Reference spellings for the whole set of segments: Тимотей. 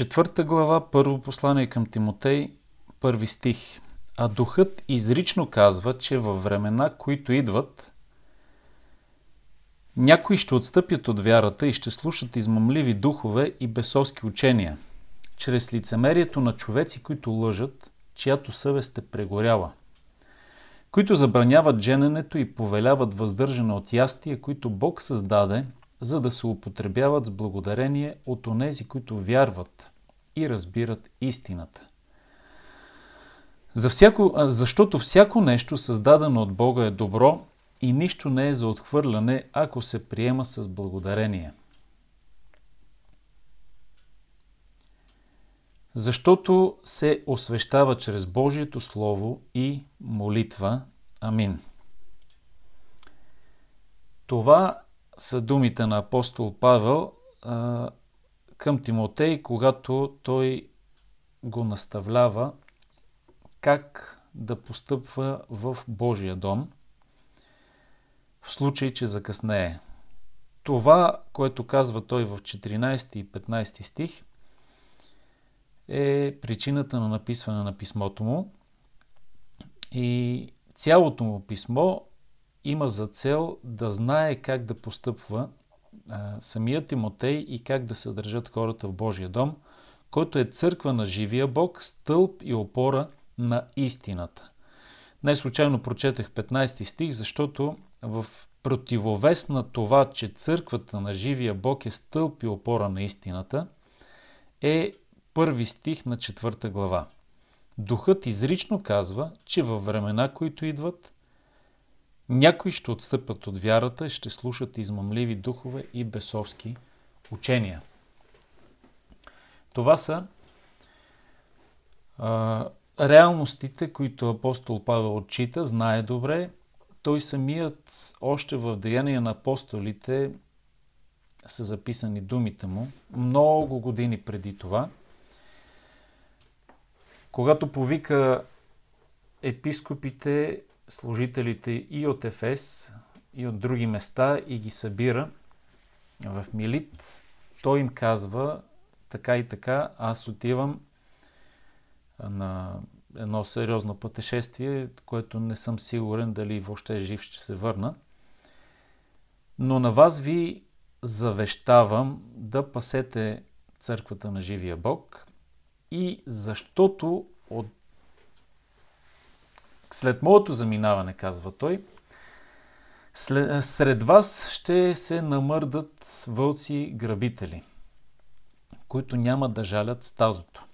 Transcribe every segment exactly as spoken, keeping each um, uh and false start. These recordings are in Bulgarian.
Четвърта глава, първо послание към Тимотей, първи стих. А Духът изрично казва, че във времена, които идват, някои ще отстъпят от вярата и ще слушат измамливи духове и бесовски учения, чрез лицемерието на човеци, които лъжат, чиято съвест е прегоряла, които забраняват жененето и повеляват въздържане от ястия, които Бог създаде, за да се употребяват с благодарение от онези, които вярват и разбират истината. За всяко, защото всяко нещо, създадено от Бога, е добро и нищо не е за отхвърляне, ако се приема с благодарение. Защото се освещава чрез Божието Слово и молитва. Амин. Това са думите на апостол Павел а, към Тимотей, когато той го наставлява как да постъпва в Божия дом, в случай, че закъснее. Това, което казва той в четиринадесети и петнадесети стих, е причината на написване на писмото му. И цялото му писмо има за цел да знае как да постъпва а, самия Тимотей и как да се държат хората в Божия дом, който е църква на живия Бог, стълб и опора на истината. Не случайно прочетах петнадесети стих, защото в противовес на това, че църквата на живия Бог е стълб и опора на истината, е първи стих на четвърта глава. Духът изрично казва, че във времена, които идват, някои ще отстъпят от вярата и ще слушат измамливи духове и бесовски учения. Това са а, реалностите, които апостол Павел отчита, знае добре. Той самият, още в Деяния на апостолите, са записани думите му много години преди това. Когато повика епископите, служителите и от Ефес, и от други места и ги събира в Милит, той им казва така и така, аз отивам на едно сериозно пътешествие, което не съм сигурен дали въобще жив ще се върна. Но на вас ви завещавам да пасете църквата на живия Бог и защото от след моето заминаване, казва той, след, сред вас ще се намърдат вълци грабители, които няма да жалят стадото.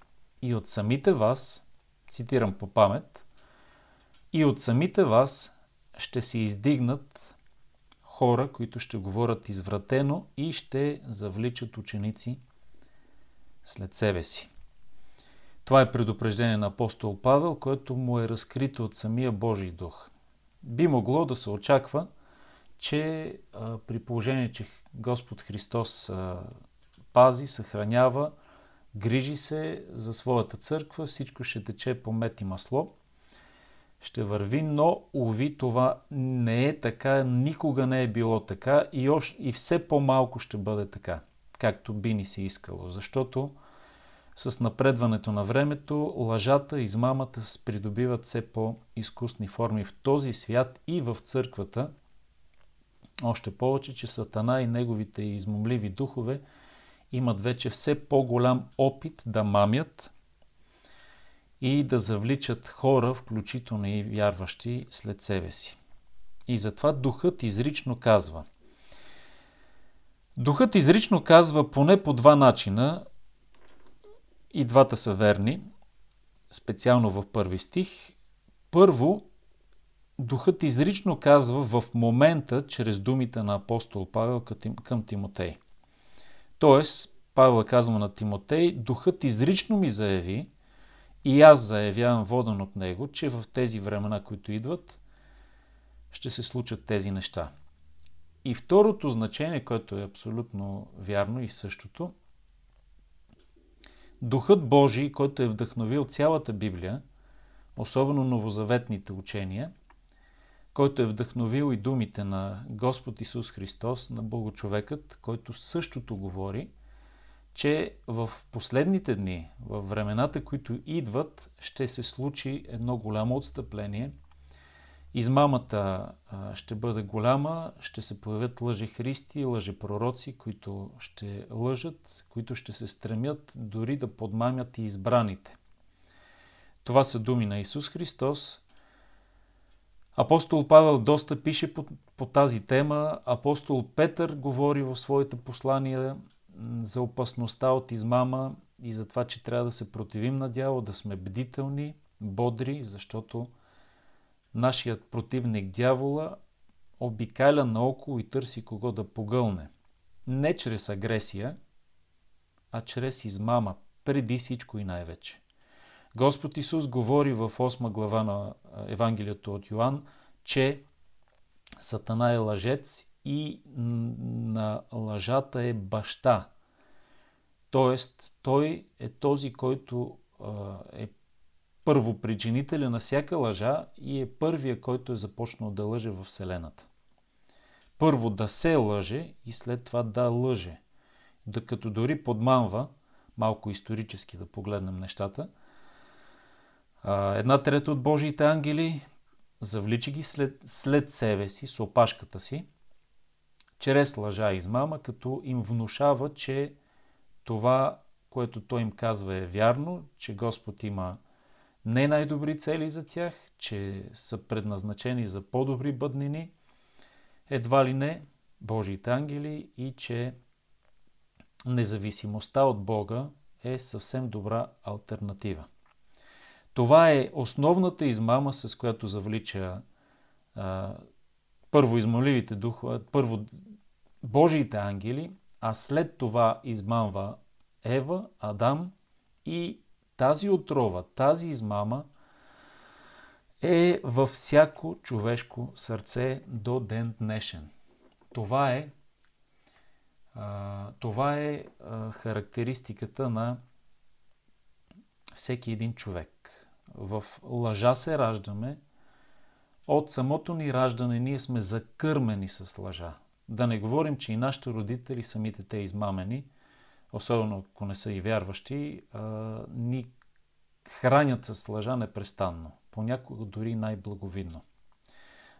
И от самите вас, цитирам по памет, и от самите вас ще се издигнат хора, които ще говорят извратено и ще завличат ученици след себе си. Това е предупреждение на апостол Павел, което му е разкрито от самия Божий дух. Би могло да се очаква, че а, при положение, че Господ Христос а, пази, съхранява, грижи се за своята църква, всичко ще тече по мед и масло, ще върви, но уви това не е така, никога не е било така и, още, и все по-малко ще бъде така, както би ни се искало, защото с напредването на времето, лъжата, измамата придобиват все по-изкусни форми в този свят и в църквата. Още повече, че Сатана и неговите измамливи духове имат вече все по-голям опит да мамят и да завличат хора, включително и вярващи, след себе си. И затова Духът изрично казва. Духът изрично казва поне по два начина. И двата са верни, специално в първи стих. Първо, Духът изрично казва в момента, чрез думите на апостол Павел към Тимотей. Тоест, Павел казва на Тимотей, Духът изрично ми заяви, и аз заявявам воден от него, че в тези времена, които идват, ще се случат тези неща. И второто значение, което е абсолютно вярно и същото, Духът Божий, който е вдъхновил цялата Библия, особено новозаветните учения, който е вдъхновил и думите на Господ Исус Христос, на Богочовекът, който същото говори, че в последните дни, във времената, които идват, ще се случи едно голямо отстъпление. Измамата ще бъде голяма, ще се появят лъжехристи, лъжепророци, които ще лъжат, които ще се стремят дори да подмамят и избраните. Това са думи на Исус Христос. Апостол Павел доста пише по, по тази тема. Апостол Петър говори в своите послания за опасността от измама и за това, че трябва да се противим на дявола, да сме бдителни, бодри, защото нашият противник дявола обикаля наоколо и търси кого да погълне. Не чрез агресия, а чрез измама, преди всичко и най-вече. Господ Исус говори в осма глава на Евангелието от Йоан, че Сатана е лъжец и на лъжата е баща. Тоест, той е този, който е първопричинителя на всяка лъжа и е първия, който е започнал да лъже във Вселената. Първо да се лъже и след това да лъже. Докато дори подманва, малко исторически да погледнем нещата, една трета от Божиите ангели завлича ги след, след себе си, с опашката си, чрез лъжа и измама, като им внушава, че това, което той им казва, е вярно, че Господ има не най-добри цели за тях, че са предназначени за по-добри бъднини, едва ли не Божиите ангели, и че независимостта от Бога е съвсем добра алтернатива. Това е основната измама, с която завлича а, първо измамливите духове, първо Божиите ангели, а след това измамва Ева, Адам, и тази отрова, тази измама е във всяко човешко сърце до ден днешен. Това е, а, това е а, характеристиката на всеки един човек. В лъжа се раждаме. От самото ни раждане ние сме закърмени с лъжа. Да не говорим, че и нашите родители, самите те измамени, особено ако не са и вярващи, ни хранят с лъжа непрестанно, понякога дори най-благовидно.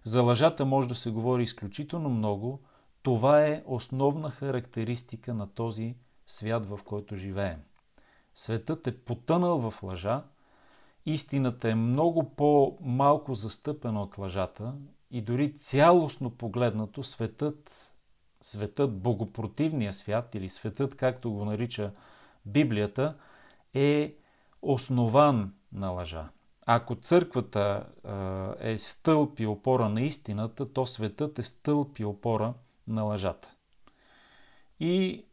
За лъжата може да се говори изключително много. Това е основна характеристика на този свят, в който живеем. Светът е потънал в лъжа. Истината е много по-малко застъпена от лъжата и дори цялостно погледнато светът, светът, богопротивния свят, или светът, както го нарича Библията, е основан на лъжа. Ако църквата е стълб и опора на истината, то светът е стълб и опора на лъжата. И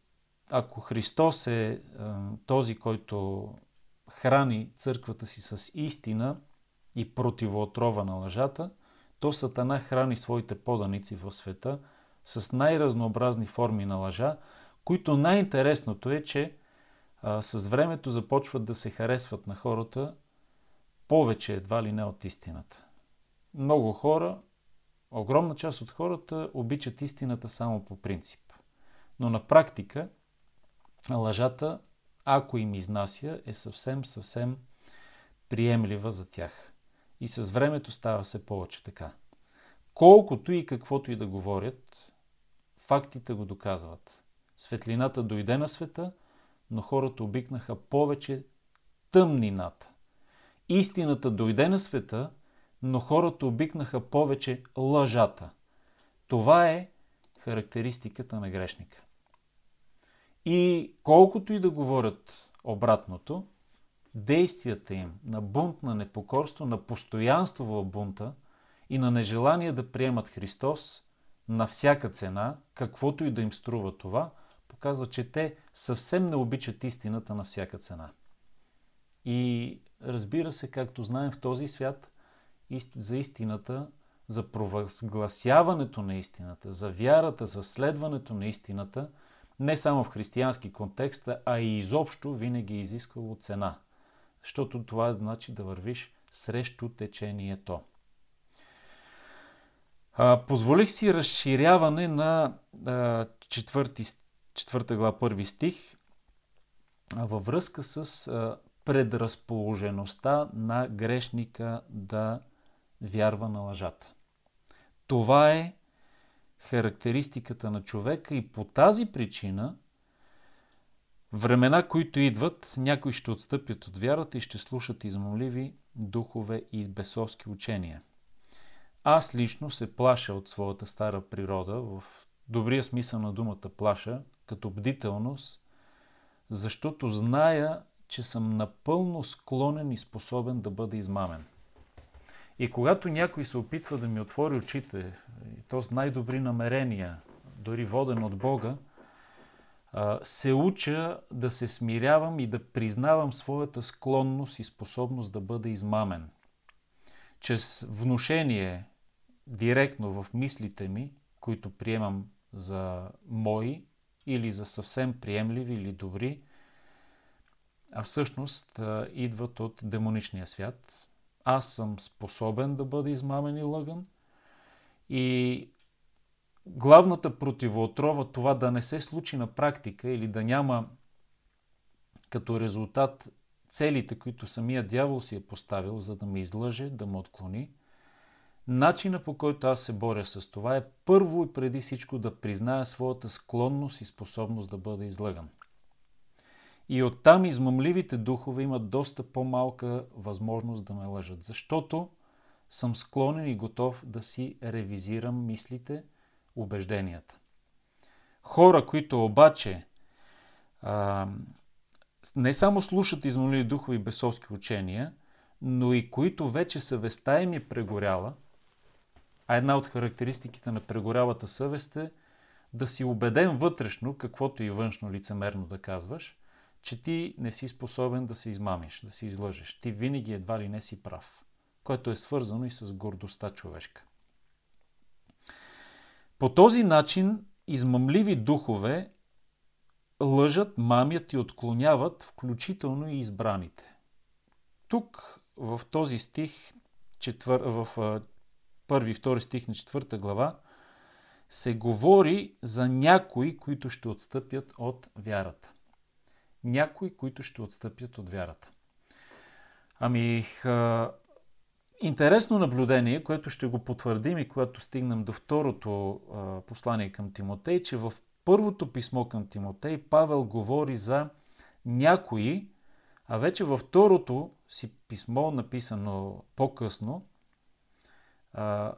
ако Христос е този, който храни църквата си с истина и противоотрова на лъжата, то Сатана храни своите поданици в света с най-разнообразни форми на лъжа, които най-интересното е, че а, с времето започват да се харесват на хората повече едва ли не от истината. Много хора, огромна част от хората обичат истината само по принцип. Но на практика лъжата, ако им изнася, е съвсем, съвсем приемлива за тях. И с времето става все повече така. Колкото и каквото и да говорят, фактите го доказват. Светлината дойде на света, но хората обикнаха повече тъмнината. Истината дойде на света, но хората обикнаха повече лъжата. Това е характеристиката на грешника. И колкото и да говорят обратното, действията им на бунт, на непокорство, на постоянство в бунта и на нежелание да приемат Христос на всяка цена, каквото и да им струва това, показва, че те съвсем не обичат истината на всяка цена. И разбира се, както знаем, в този свят за истината, за провъзгласяването на истината, за вярата, за следването на истината, не само в християнски контекст, а и изобщо винаги е изисквало цена. Защото това значи да вървиш срещу течението. А, позволих си разширяване на а, четвърти, четвърта глава, първи стих, във връзка с предразположеността на грешника да вярва на лъжата. Това е характеристиката на човека и по тази причина времена, които идват, някои ще отстъпят от вярата и ще слушат измамливи духове и бесовски учения. Аз лично се плаша от своята стара природа, в добрия смисъл на думата плаша, като бдителност, защото зная, че съм напълно склонен и способен да бъда измамен. И когато някой се опитва да ми отвори очите, и то с най-добри намерения, дори воден от Бога, се уча да се смирявам и да признавам своята склонност и способност да бъда измамен. Чрез внушение, директно в мислите ми, които приемам за мои или за съвсем приемливи или добри, а всъщност идват от демоничния свят. Аз съм способен да бъда измамен и лъган и главната противоотрова това да не се случи на практика или да няма като резултат целите, които самия дявол си е поставил, за да ме излъже, да ме отклони. Начина, по който аз се боря с това, е първо и преди всичко да призная своята склонност и способност да бъда излъган. И оттам измамливите духове имат доста по-малка възможност да ме лъжат, защото съм склонен и готов да си ревизирам мислите, убежденията. Хора, които обаче а, не само слушат измамливи духови бесовски учения, но и които вече съвестта им е прегоряла, а една от характеристиките на прегорялата съвест е да си убеден вътрешно, каквото и външно лицемерно да казваш, че ти не си способен да се измамиш, да се излъжеш. Ти винаги едва ли не си прав, което е свързано и с гордостта човешка. По този начин измамливи духове лъжат, мамят и отклоняват, включително и избраните. Тук в този стих, четвър... в първи и втори стих на четвърта глава, се говори за някои, които ще отстъпят от вярата. Някои, които ще отстъпят от вярата. Ами, ха, интересно наблюдение, което ще го потвърдим и когато стигнем до второто а, послание към Тимотей, че в първото писмо към Тимотей Павел говори за някои, а вече във второто си писмо, написано по-късно, а,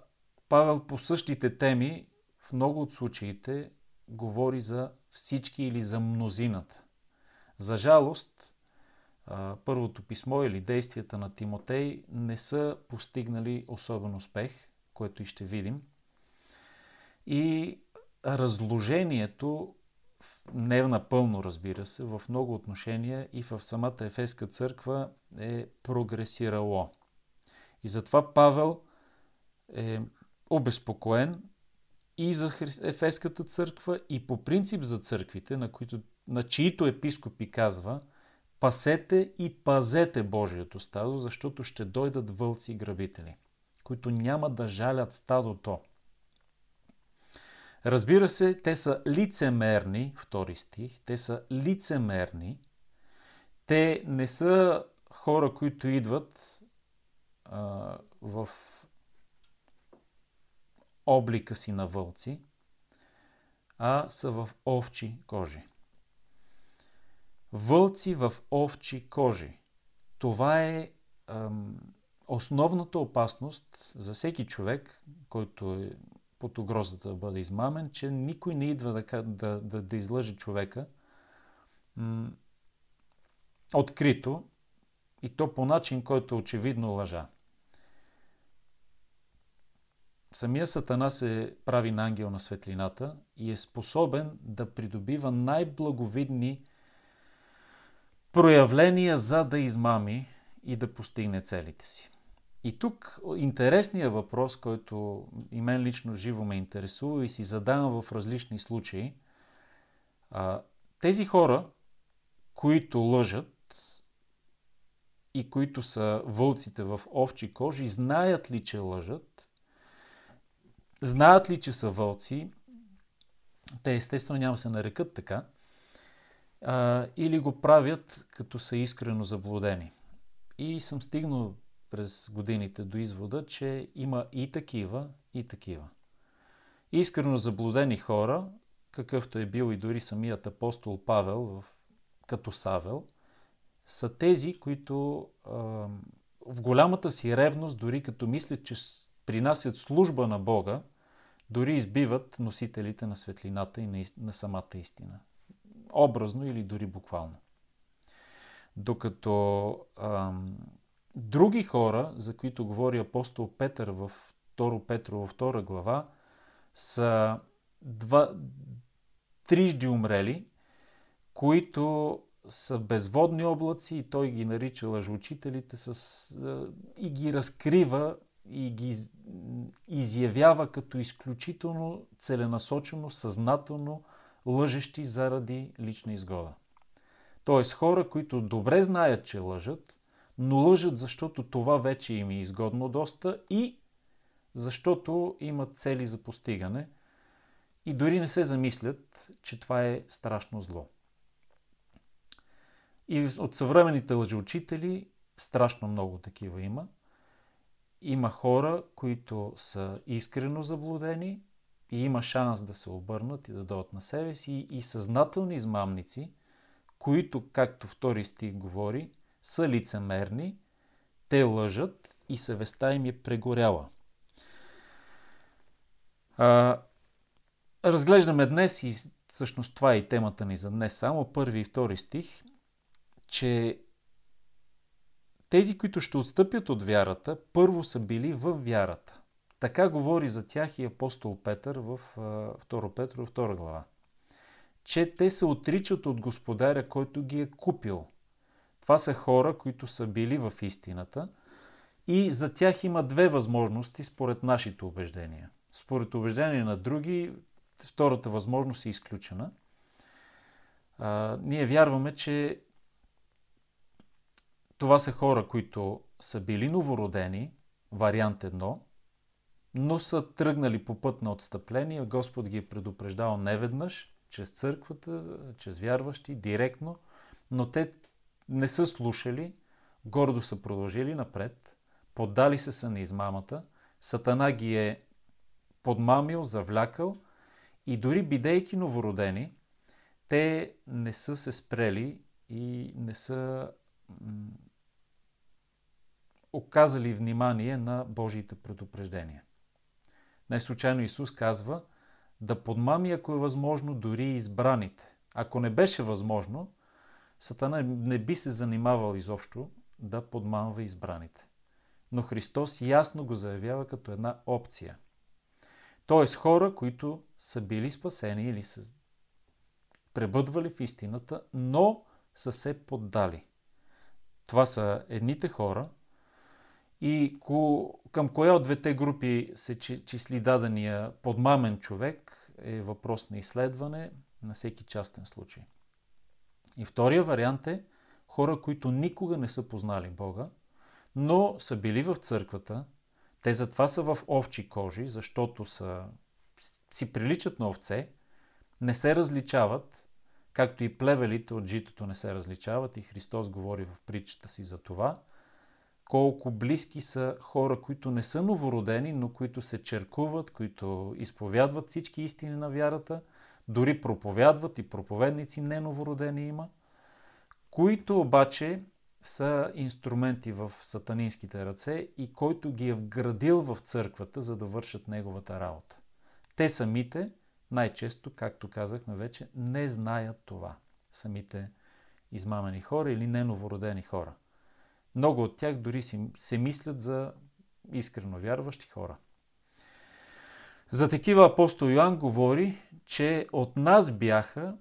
Павел по същите теми в много от случаите говори за всички или за мнозината. За жалост, първото писмо или действията на Тимотей не са постигнали особен успех, което и ще видим. И разложението, не напълно разбира се, в много отношения и в самата Ефеска църква е прогресирало. И затова Павел е обезпокоен и за Ефеската църква, и по принцип за църквите, на които на чието епископи казва: пасете и пазете Божието стадо, защото ще дойдат вълци и грабители, които няма да жалят стадото. Разбира се, те са лицемерни, втори стих, те са лицемерни, те не са хора, които идват а, в облика си на вълци, а са в овчи кожи. Вълци в овчи кожи. Това е ем, основната опасност за всеки човек, който е под угрозата да бъде измамен, че никой не идва да, да, да, да излъже човека м- открито и то по начин, който е очевидно лъжа. Самия Сатана се прави на ангел на светлината и е способен да придобива най-благовидни проявления, за да измами и да постигне целите си. И тук интересният въпрос, който и мен лично живо ме интересува и си задавам в различни случаи. Тези хора, които лъжат и които са вълците в овчи кожи, знаят ли, че лъжат? Знаят ли, че са вълци? Те естествено няма се нарекат така. а, или го правят като са искрено заблудени. И съм стигнал през годините до извода, че има и такива, и такива. Искрено заблудени хора, какъвто е бил и дори самият апостол Павел, в, като Савел, са тези, които а, в голямата си ревност, дори като мислят, че принасят служба на Бога, дори избиват носителите на светлината и на, на самата истина. Образно или дори буквално. Докато а, други хора, за които говори апостол Петър в втора Петрова втора глава, са два, трижди умрели, които са безводни облаци и той ги нарича лъжеучителите с, и ги разкрива и ги изявява като изключително целенасочено, съзнателно лъжещи заради лична изгода. Тоест хора, които добре знаят, че лъжат, но лъжат, защото това вече им е изгодно доста и защото имат цели за постигане и дори не се замислят, че това е страшно зло. И от съвременните лъжеучители страшно много такива има. Има хора, които са искрено заблудени и има шанс да се обърнат и да дойдат на себе си, и съзнателни измамници, които, както втори стих говори, са лицемерни, те лъжат и съвестта им е прегоряла. А, разглеждаме днес, и всъщност това е и темата ни за днес, само първи и втори стих, че тези, които ще отстъпят от вярата, първо са били в вярата. Така говори за тях и апостол Петър в втора Петрова втора глава. Че те се отричат от Господаря, който ги е купил. Това са хора, които са били в истината, и за тях има две възможности според нашите убеждения. Според убеждения на други, втората възможност е изключена. А, ние вярваме, че това са хора, които са били новородени, вариант едно, но са тръгнали по път на отстъпление. Господ ги е предупреждал неведнъж, чрез църквата, чрез вярващи, директно, но те не са слушали, гордо са продължили напред, поддали се са на измамата, Сатана ги е подмамил, завлякал и дори бидейки новородени, те не са се спрели и не са оказали внимание на Божиите предупреждения. Не случайно Исус казва да подмами, ако е възможно, дори избраните. Ако не беше възможно, Сатана не би се занимавал изобщо да подмамва избраните. Но Христос ясно го заявява като една опция. Тоест хора, които са били спасени или са пребъдвали в истината, но са се поддали. Това са едните хора, и към коя от двете групи се числи дадения подмамен човек е въпрос на изследване на всеки частен случай. И втория вариант е хора, които никога не са познали Бога, но са били в църквата, те затова са в овчи кожи, защото са, си приличат на овце, не се различават, както и плевелите от житото не се различават, и Христос говори в притчата си за това, колко близки са хора, които не са новородени, но които се черкуват, които изповядват всички истини на вярата, дори проповядват, и проповедници не новородени има, които обаче са инструменти в сатанинските ръце и който ги е вградил в църквата, за да вършат неговата работа. Те самите най-често, както казахме вече, не знаят това. Самите измамени хора или неновородени хора. Много от тях дори си, се мислят за искрено вярващи хора. За такива апостол Йоан говори, че от нас бяха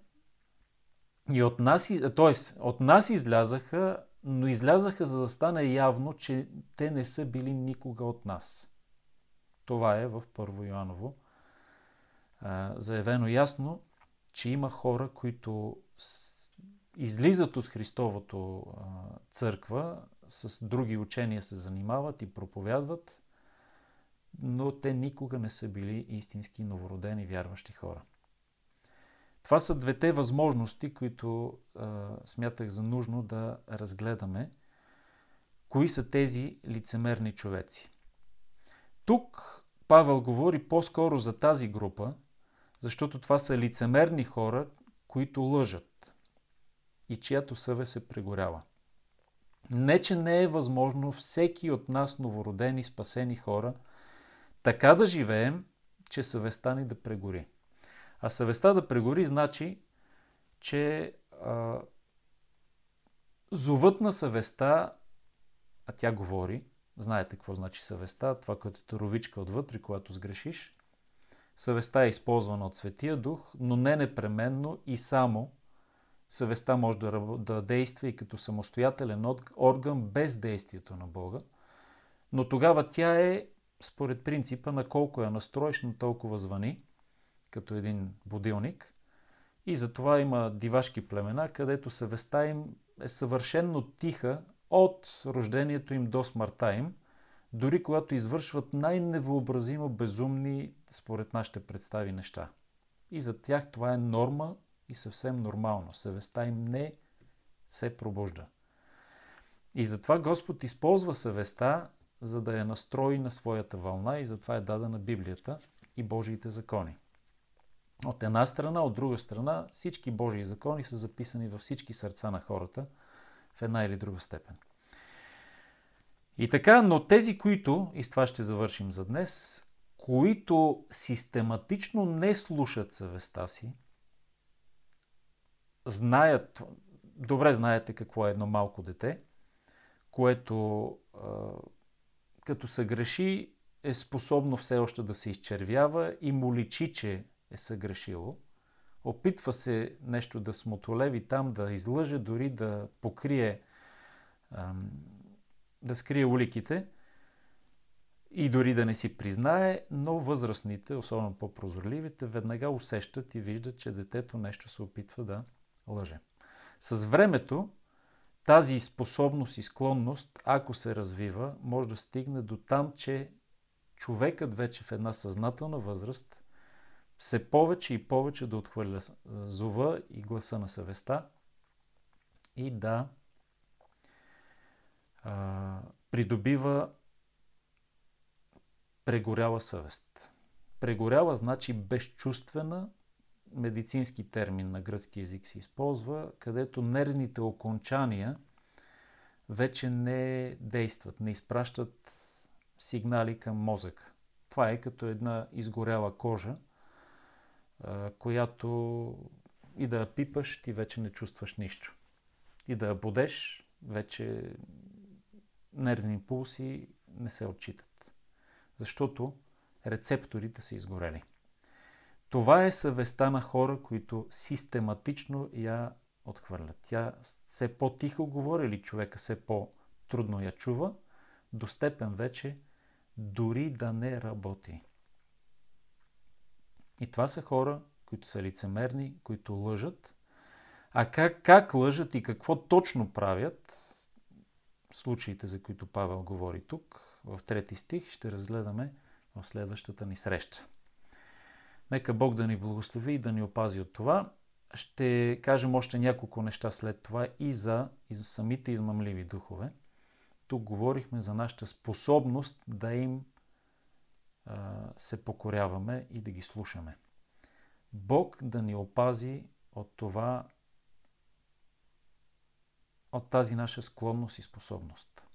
и от нас, т.е. от нас излязаха, но излязаха, за да стане явно, че те не са били никога от нас. Това е в Първо Йоаново заявено ясно, че има хора, които излизат от Христовото църква, с други учения се занимават и проповядват, но те никога не са били истински новородени вярващи хора. Това са двете възможности, които а, смятах за нужно да разгледаме. Кои са тези лицемерни човеци? Тук Павел говори по-скоро за тази група, защото това са лицемерни хора, които лъжат и чиято съвест се прегорява. Не, че не е възможно всеки от нас новородени, спасени хора така да живеем, че съвестта ни да прегори. А съвестта да прегори значи, че а, зовът на съвестта, а тя говори, знаете какво значи съвестта, това като торовичка отвътре, когато сгрешиш. Съвестта е използвана от Светия Дух, но не непременно и само. Съвестта може да, да действа и като самостоятелен орган без действието на Бога, но тогава тя е според принципа на колко я настроиш, на толкова звъни, като един будилник. И затова има дивашки племена, където съвестта им е съвършенно тиха от рождението им до смъртта им, дори когато извършват най-невъобразимо безумни, според нашите представи, неща. И за тях това е норма и съвсем нормално. Съвестта им не се пробужда. И затова Господ използва съвестта, за да я настрои на своята вълна, и затова е дадена Библията и Божиите закони. От една страна, от друга страна, всички Божии закони са записани във всички сърца на хората в една или друга степен. И така, но тези, които, и с това ще завършим за днес, които систематично не слушат съвестта си, знаят, добре знаете какво е едно малко дете, което като съгреши е способно все още да се изчервява и му личи, че е съгрешило. Опитва се нещо да смотолеви там, да излъже, дори да покрие, да скрие уликите и дори да не си признае, но възрастните, особено по-прозорливите, веднага усещат и виждат, че детето нещо се опитва да лъже. С времето тази способност и склонност, ако се развива, може да стигне до там, че човекът вече в една съзнателна възраст все повече и повече да отхвърля зова и гласа на съвестта и да а, придобива прегоряла съвест. Прегоряла значи безчувствена, медицински термин на гръцки език се използва, където нервните окончания вече не действат, не изпращат сигнали към мозъка. Това е като една изгоряла кожа, която и да я пипаш, ти вече не чувстваш нищо. И да я будеш, вече нервни импулси не се отчитат, защото рецепторите са изгорели. Това е съвестта на хора, които систематично я отхвърлят. Тя все по-тихо говори или човека все по-трудно я чува, до степен вече дори да не работи. И това са хора, които са лицемерни, които лъжат. А как, как лъжат и какво точно правят, случаите, за които Павел говори тук, в трети стих, ще разгледаме в следващата ни среща. Нека Бог да ни благослови и да ни опази от това. Ще кажем още няколко неща след това и за самите измамливи духове. Тук говорихме за нашата способност да им а, се покоряваме и да ги слушаме. Бог да ни опази от това, от тази наша склонност и способност.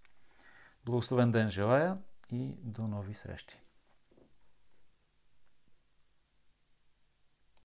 Благословен ден желая и до нови срещи!